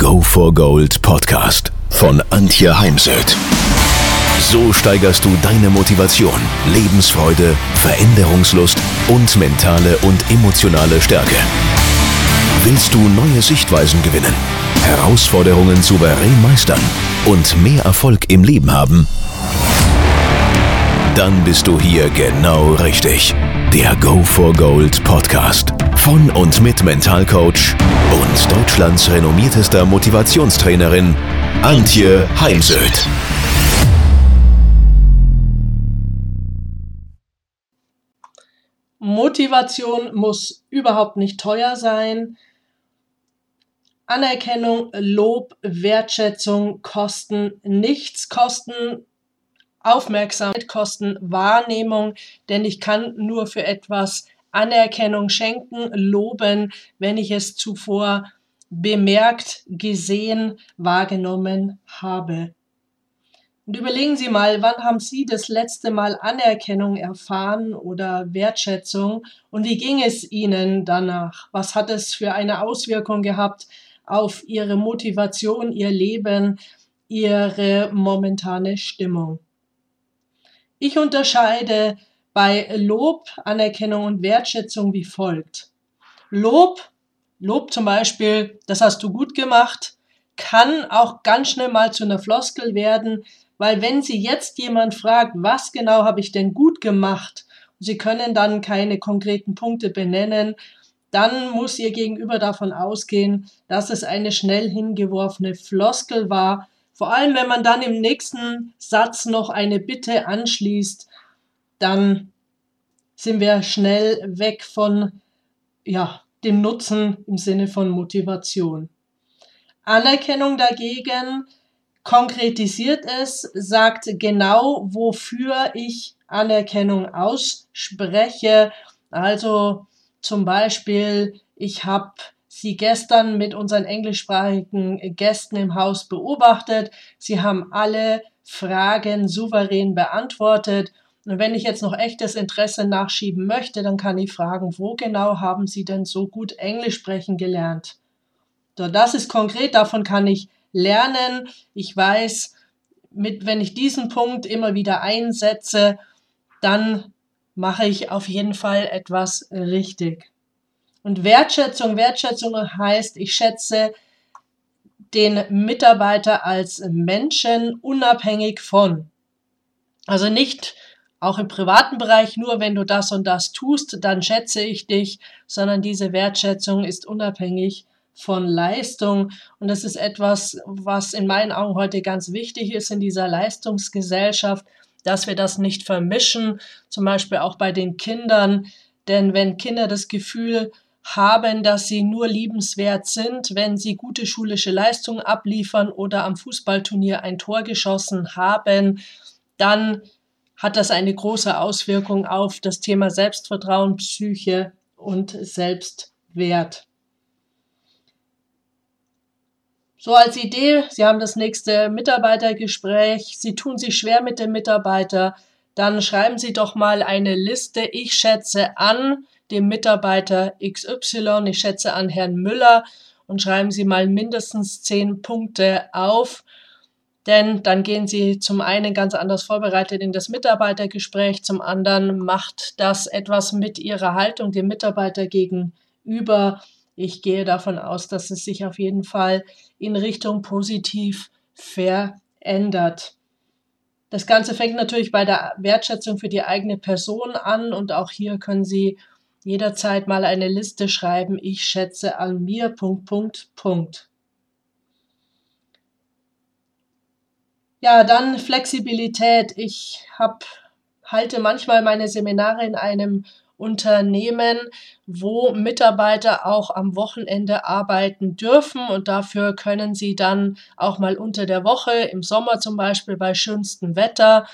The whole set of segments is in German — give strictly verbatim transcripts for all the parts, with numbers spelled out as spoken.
Der Go for Gold Podcast von Antje Heimsöth. So steigerst du deine Motivation, Lebensfreude, Veränderungslust und mentale und emotionale Stärke. Willst du neue Sichtweisen gewinnen, Herausforderungen souverän meistern und mehr Erfolg im Leben haben? Dann bist du hier genau richtig. Der Go for Gold Podcast von und mit Mentalcoach und Deutschlands renommiertester Motivationstrainerin Antje Heimsöth. Motivation muss überhaupt nicht teuer sein. Anerkennung, Lob, Wertschätzung kosten nichts, kosten Aufmerksamkeit, kosten Wahrnehmung, denn ich kann nur für etwas Anerkennung schenken, loben, wenn ich es zuvor bemerkt, gesehen, wahrgenommen habe. Und überlegen Sie mal, wann haben Sie das letzte Mal Anerkennung erfahren oder Wertschätzung und wie ging es Ihnen danach? Was hat es für eine Auswirkung gehabt auf Ihre Motivation, Ihr Leben, Ihre momentane Stimmung? Ich unterscheide bei Lob, Anerkennung und Wertschätzung wie folgt. Lob, Lob zum Beispiel, das hast du gut gemacht, kann auch ganz schnell mal zu einer Floskel werden, weil wenn Sie jetzt jemand fragt, was genau habe ich denn gut gemacht, und Sie können dann keine konkreten Punkte benennen, dann muss Ihr Gegenüber davon ausgehen, dass es eine schnell hingeworfene Floskel war, vor allem wenn man dann im nächsten Satz noch eine Bitte anschließt, dann sind wir schnell weg von ja, dem Nutzen im Sinne von Motivation. Anerkennung dagegen konkretisiert es, sagt genau, wofür ich Anerkennung ausspreche. Also zum Beispiel, ich habe Sie gestern mit unseren englischsprachigen Gästen im Haus beobachtet. Sie haben alle Fragen souverän beantwortet. Und wenn ich jetzt noch echtes Interesse nachschieben möchte, dann kann ich fragen, wo genau haben Sie denn so gut Englisch sprechen gelernt? So, das ist konkret, davon kann ich lernen. Ich weiß, mit, wenn ich diesen Punkt immer wieder einsetze, dann mache ich auf jeden Fall etwas richtig. Und Wertschätzung, Wertschätzung heißt, ich schätze den Mitarbeiter als Menschen unabhängig von. Also nicht auch im privaten Bereich, nur wenn du das und das tust, dann schätze ich dich, sondern diese Wertschätzung ist unabhängig von Leistung. Und das ist etwas, was in meinen Augen heute ganz wichtig ist in dieser Leistungsgesellschaft, dass wir das nicht vermischen, zum Beispiel auch bei den Kindern. Denn wenn Kinder das Gefühl haben, dass sie nur liebenswert sind, wenn sie gute schulische Leistungen abliefern oder am Fußballturnier ein Tor geschossen haben, dann hat das eine große Auswirkung auf das Thema Selbstvertrauen, Psyche und Selbstwert. So als Idee, Sie haben das nächste Mitarbeitergespräch, Sie tun sich schwer mit dem Mitarbeiter, dann schreiben Sie doch mal eine Liste, ich schätze an dem Mitarbeiter X Y, ich schätze an Herrn Müller und schreiben Sie mal mindestens zehn Punkte auf. Denn dann gehen Sie zum einen ganz anders vorbereitet in das Mitarbeitergespräch, zum anderen macht das etwas mit Ihrer Haltung dem Mitarbeiter gegenüber. Ich gehe davon aus, dass es sich auf jeden Fall in Richtung positiv verändert. Das Ganze fängt natürlich bei der Wertschätzung für die eigene Person an und auch hier können Sie jederzeit mal eine Liste schreiben. Ich schätze an mir, Punkt, Punkt, Punkt. Ja, dann Flexibilität. Ich hab, halte manchmal meine Seminare in einem Unternehmen, wo Mitarbeiter auch am Wochenende arbeiten dürfen und dafür können sie dann auch mal unter der Woche, im Sommer zum Beispiel bei schönstem Wetter,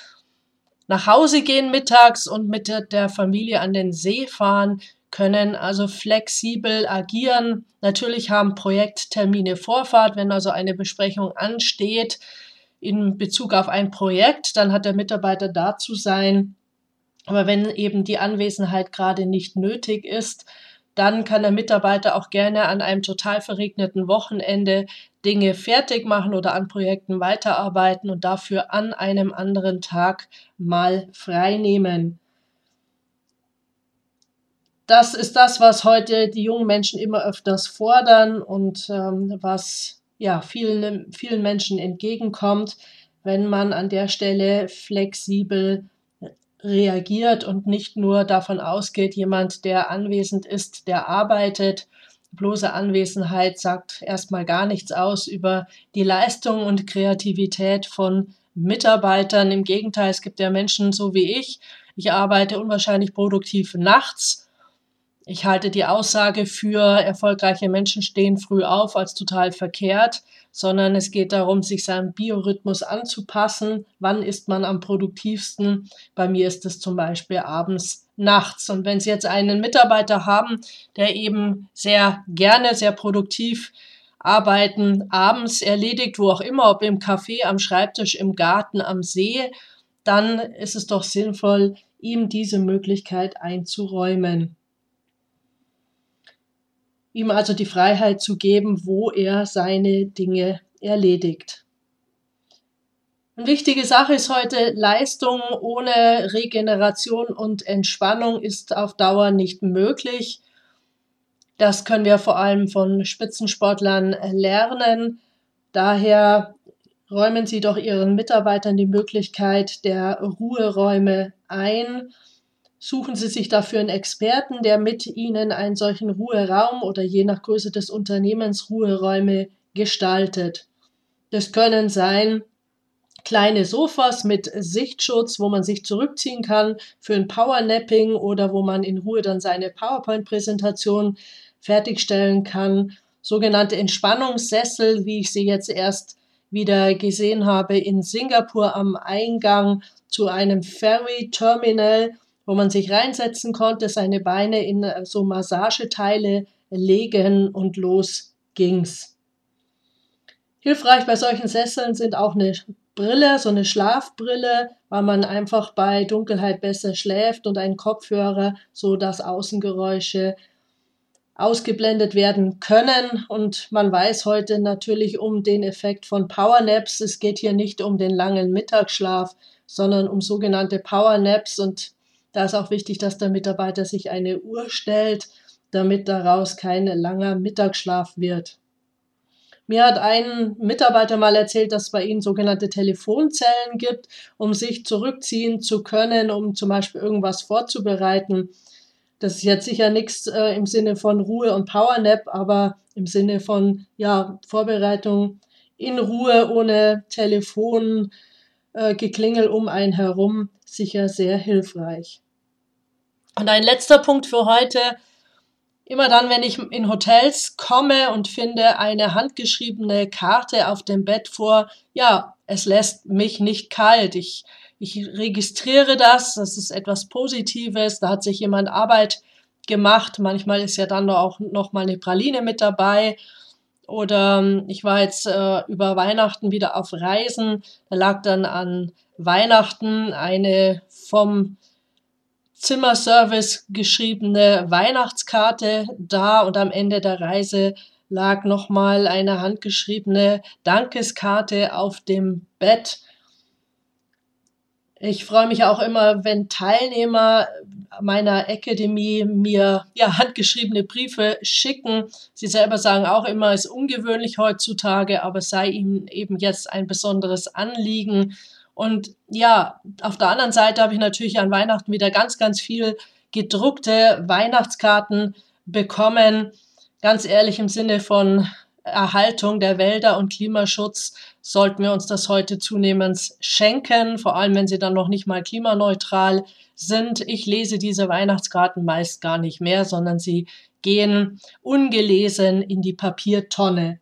nach Hause gehen mittags und mit der Familie an den See fahren, können also flexibel agieren. Natürlich haben Projekttermine Vorfahrt, wenn also eine Besprechung ansteht, in Bezug auf ein Projekt, dann hat der Mitarbeiter da zu sein. Aber wenn eben die Anwesenheit gerade nicht nötig ist, Dann kann der Mitarbeiter auch gerne an einem total verregneten Wochenende Dinge fertig machen oder an Projekten weiterarbeiten und dafür an einem anderen Tag mal frei nehmen. Das ist das, was heute die jungen Menschen immer öfters fordern und ähm, was ja, vielen, vielen Menschen entgegenkommt, wenn man an der Stelle flexibel reagiert und nicht nur davon ausgeht, jemand, der anwesend ist, der arbeitet. Bloße Anwesenheit sagt erstmal gar nichts aus über die Leistung und Kreativität von Mitarbeitern. Im Gegenteil, es gibt ja Menschen so wie ich. Ich arbeite unwahrscheinlich produktiv nachts. Ich halte die Aussage für erfolgreiche Menschen stehen früh auf als total verkehrt, sondern es geht darum, sich seinem Biorhythmus anzupassen. Wann ist man am produktivsten? Bei mir ist es zum Beispiel abends, nachts. Und wenn Sie jetzt einen Mitarbeiter haben, der eben sehr gerne, sehr produktiv arbeiten, abends erledigt, wo auch immer, ob im Café, am Schreibtisch, im Garten, am See, dann ist es doch sinnvoll, ihm diese Möglichkeit einzuräumen. Ihm also die Freiheit zu geben, wo er seine Dinge erledigt. Eine wichtige Sache ist heute, Leistung ohne Regeneration und Entspannung ist auf Dauer nicht möglich. Das können wir vor allem von Spitzensportlern lernen. Daher räumen Sie doch Ihren Mitarbeitern die Möglichkeit der Ruheräume ein. Suchen Sie sich dafür einen Experten, der mit Ihnen einen solchen Ruheraum oder je nach Größe des Unternehmens Ruheräume gestaltet. Das können sein kleine Sofas mit Sichtschutz, wo man sich zurückziehen kann für ein Powernapping oder wo man in Ruhe dann seine PowerPoint-Präsentation fertigstellen kann. Sogenannte Entspannungssessel, wie ich sie jetzt erst wieder gesehen habe in Singapur am Eingang zu einem Ferry-Terminal, wo man sich reinsetzen konnte, seine Beine in so Massageteile legen und los ging's. Hilfreich bei solchen Sesseln sind auch eine Brille, so eine Schlafbrille, weil man einfach bei Dunkelheit besser schläft und einen Kopfhörer, so dass Außengeräusche ausgeblendet werden können. Und man weiß heute natürlich um den Effekt von Powernaps. Es geht hier nicht um den langen Mittagsschlaf, sondern um sogenannte Powernaps und da ist auch wichtig, dass der Mitarbeiter sich eine Uhr stellt, damit daraus kein langer Mittagsschlaf wird. Mir hat ein Mitarbeiter mal erzählt, dass es bei ihnen sogenannte Telefonzellen gibt, um sich zurückziehen zu können, um zum Beispiel irgendwas vorzubereiten. Das ist jetzt sicher nichts äh, im Sinne von Ruhe und Powernap, aber im Sinne von ja, Vorbereitung in Ruhe, ohne Telefon, äh, Geklingel um einen herum. Sicher sehr hilfreich. Und ein letzter Punkt für heute. Immer dann, wenn ich in Hotels komme und finde eine handgeschriebene Karte auf dem Bett vor, ja, es lässt mich nicht kalt. Ich, ich registriere das, das ist etwas Positives, da hat sich jemand Arbeit gemacht. Manchmal ist ja dann auch noch mal eine Praline mit dabei. Oder ich war jetzt äh, über Weihnachten wieder auf Reisen, da lag dann an Weihnachten eine vom Zimmerservice geschriebene Weihnachtskarte da und am Ende der Reise lag nochmal eine handgeschriebene Dankeskarte auf dem Bett. Ich freue mich auch immer, wenn Teilnehmer meiner Academy mir ja, handgeschriebene Briefe schicken. Sie selber sagen auch immer, es ist ungewöhnlich heutzutage, aber es sei ihnen eben jetzt ein besonderes Anliegen. Und ja, auf der anderen Seite habe ich natürlich an Weihnachten wieder ganz, ganz viel gedruckte Weihnachtskarten bekommen. Ganz ehrlich, im Sinne von Erhaltung der Wälder und Klimaschutz sollten wir uns das heute zunehmend schenken, vor allem wenn sie dann noch nicht mal klimaneutral sind. Ich lese diese Weihnachtskarten meist gar nicht mehr, sondern sie gehen ungelesen in die Papiertonne.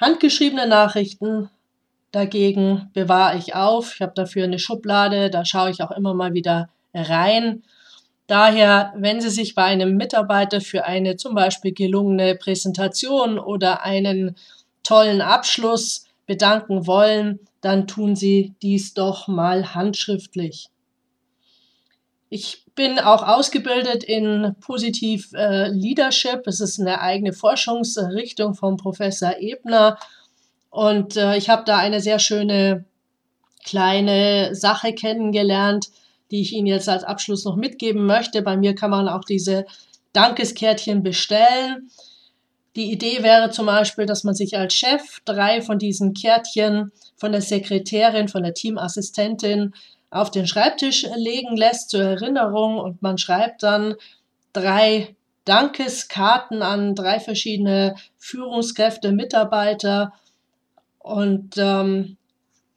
Handgeschriebene Nachrichten dagegen bewahre ich auf. Ich habe dafür eine Schublade, da schaue ich auch immer mal wieder rein. Daher, wenn Sie sich bei einem Mitarbeiter für eine zum Beispiel gelungene Präsentation oder einen tollen Abschluss bedanken wollen, dann tun Sie dies doch mal handschriftlich. Ich bin auch ausgebildet in Positiv äh, Leadership. Es ist eine eigene Forschungsrichtung von Professor Ebner. Und äh, ich habe da eine sehr schöne kleine Sache kennengelernt, die ich Ihnen jetzt als Abschluss noch mitgeben möchte. Bei mir kann man auch diese Dankeskärtchen bestellen. Die Idee wäre zum Beispiel, dass man sich als Chef drei von diesen Kärtchen von der Sekretärin, von der Teamassistentin auf den Schreibtisch legen lässt zur Erinnerung, und man schreibt dann drei Dankeskarten an drei verschiedene Führungskräfte, Mitarbeiter und ähm,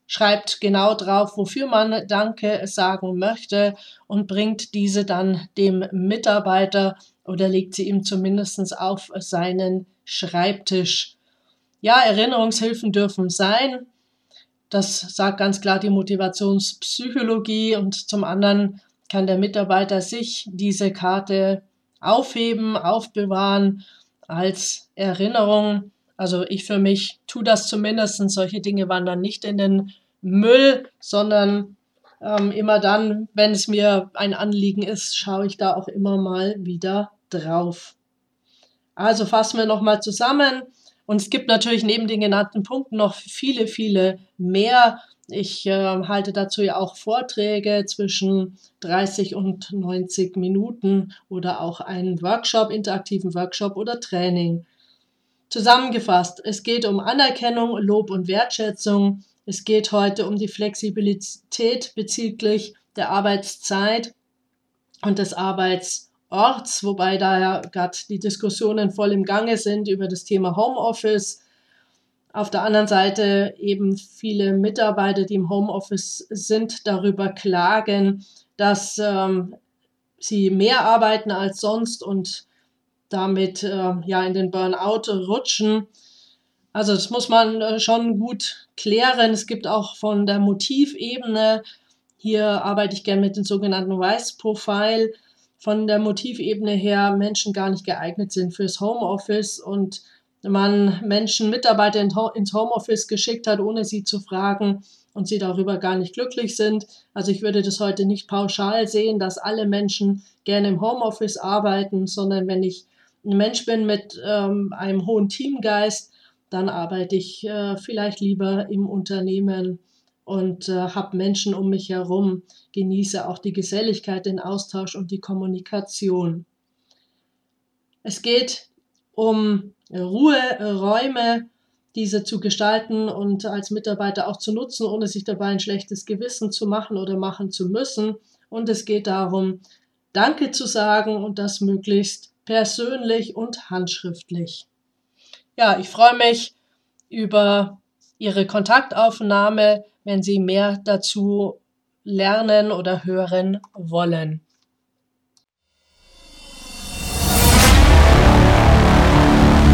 schreibt genau drauf, wofür man Danke sagen möchte, und bringt diese dann dem Mitarbeiter oder legt sie ihm zumindest auf seinen Schreibtisch. Ja, Erinnerungshilfen dürfen sein. Das sagt ganz klar die Motivationspsychologie. Und zum anderen kann der Mitarbeiter sich diese Karte aufheben, aufbewahren als Erinnerung. Also ich für mich tue das zumindest. Solche Dinge wandern nicht in den Müll, sondern ähm, immer dann, wenn es mir ein Anliegen ist, schaue ich da auch immer mal wieder drauf. Also fassen wir nochmal zusammen. Und es gibt natürlich neben den genannten Punkten noch viele, viele mehr. Ich äh, halte dazu ja auch Vorträge zwischen dreißig und neunzig Minuten oder auch einen Workshop, interaktiven Workshop oder Training. Zusammengefasst, es geht um Anerkennung, Lob und Wertschätzung. Es geht heute um die Flexibilität bezüglich der Arbeitszeit und des Arbeits Orts, wobei da ja gerade die Diskussionen voll im Gange sind über das Thema Homeoffice. Auf der anderen Seite eben viele Mitarbeiter, die im Homeoffice sind, darüber klagen, dass ähm, sie mehr arbeiten als sonst und damit äh, ja in den Burnout rutschen. Also das muss man äh, schon gut klären. Es gibt auch von der Motivebene, hier arbeite ich gerne mit dem sogenannten WISE-Profile, von der Motivebene her Menschen gar nicht geeignet sind fürs Homeoffice und man Menschen, Mitarbeiter ins Homeoffice geschickt hat, ohne sie zu fragen und sie darüber gar nicht glücklich sind. Also ich würde das heute nicht pauschal sehen, dass alle Menschen gerne im Homeoffice arbeiten, sondern wenn ich ein Mensch bin mit ähm, einem hohen Teamgeist, dann arbeite ich äh, vielleicht lieber im Unternehmen und äh, habe Menschen um mich herum, genieße auch die Geselligkeit, den Austausch und die Kommunikation. Es geht um Ruheräume, diese zu gestalten und als Mitarbeiter auch zu nutzen, ohne sich dabei ein schlechtes Gewissen zu machen oder machen zu müssen. Und es geht darum, Danke zu sagen und das möglichst persönlich und handschriftlich. Ja, ich freue mich über Ihre Kontaktaufnahme, wenn Sie mehr dazu lernen oder hören wollen.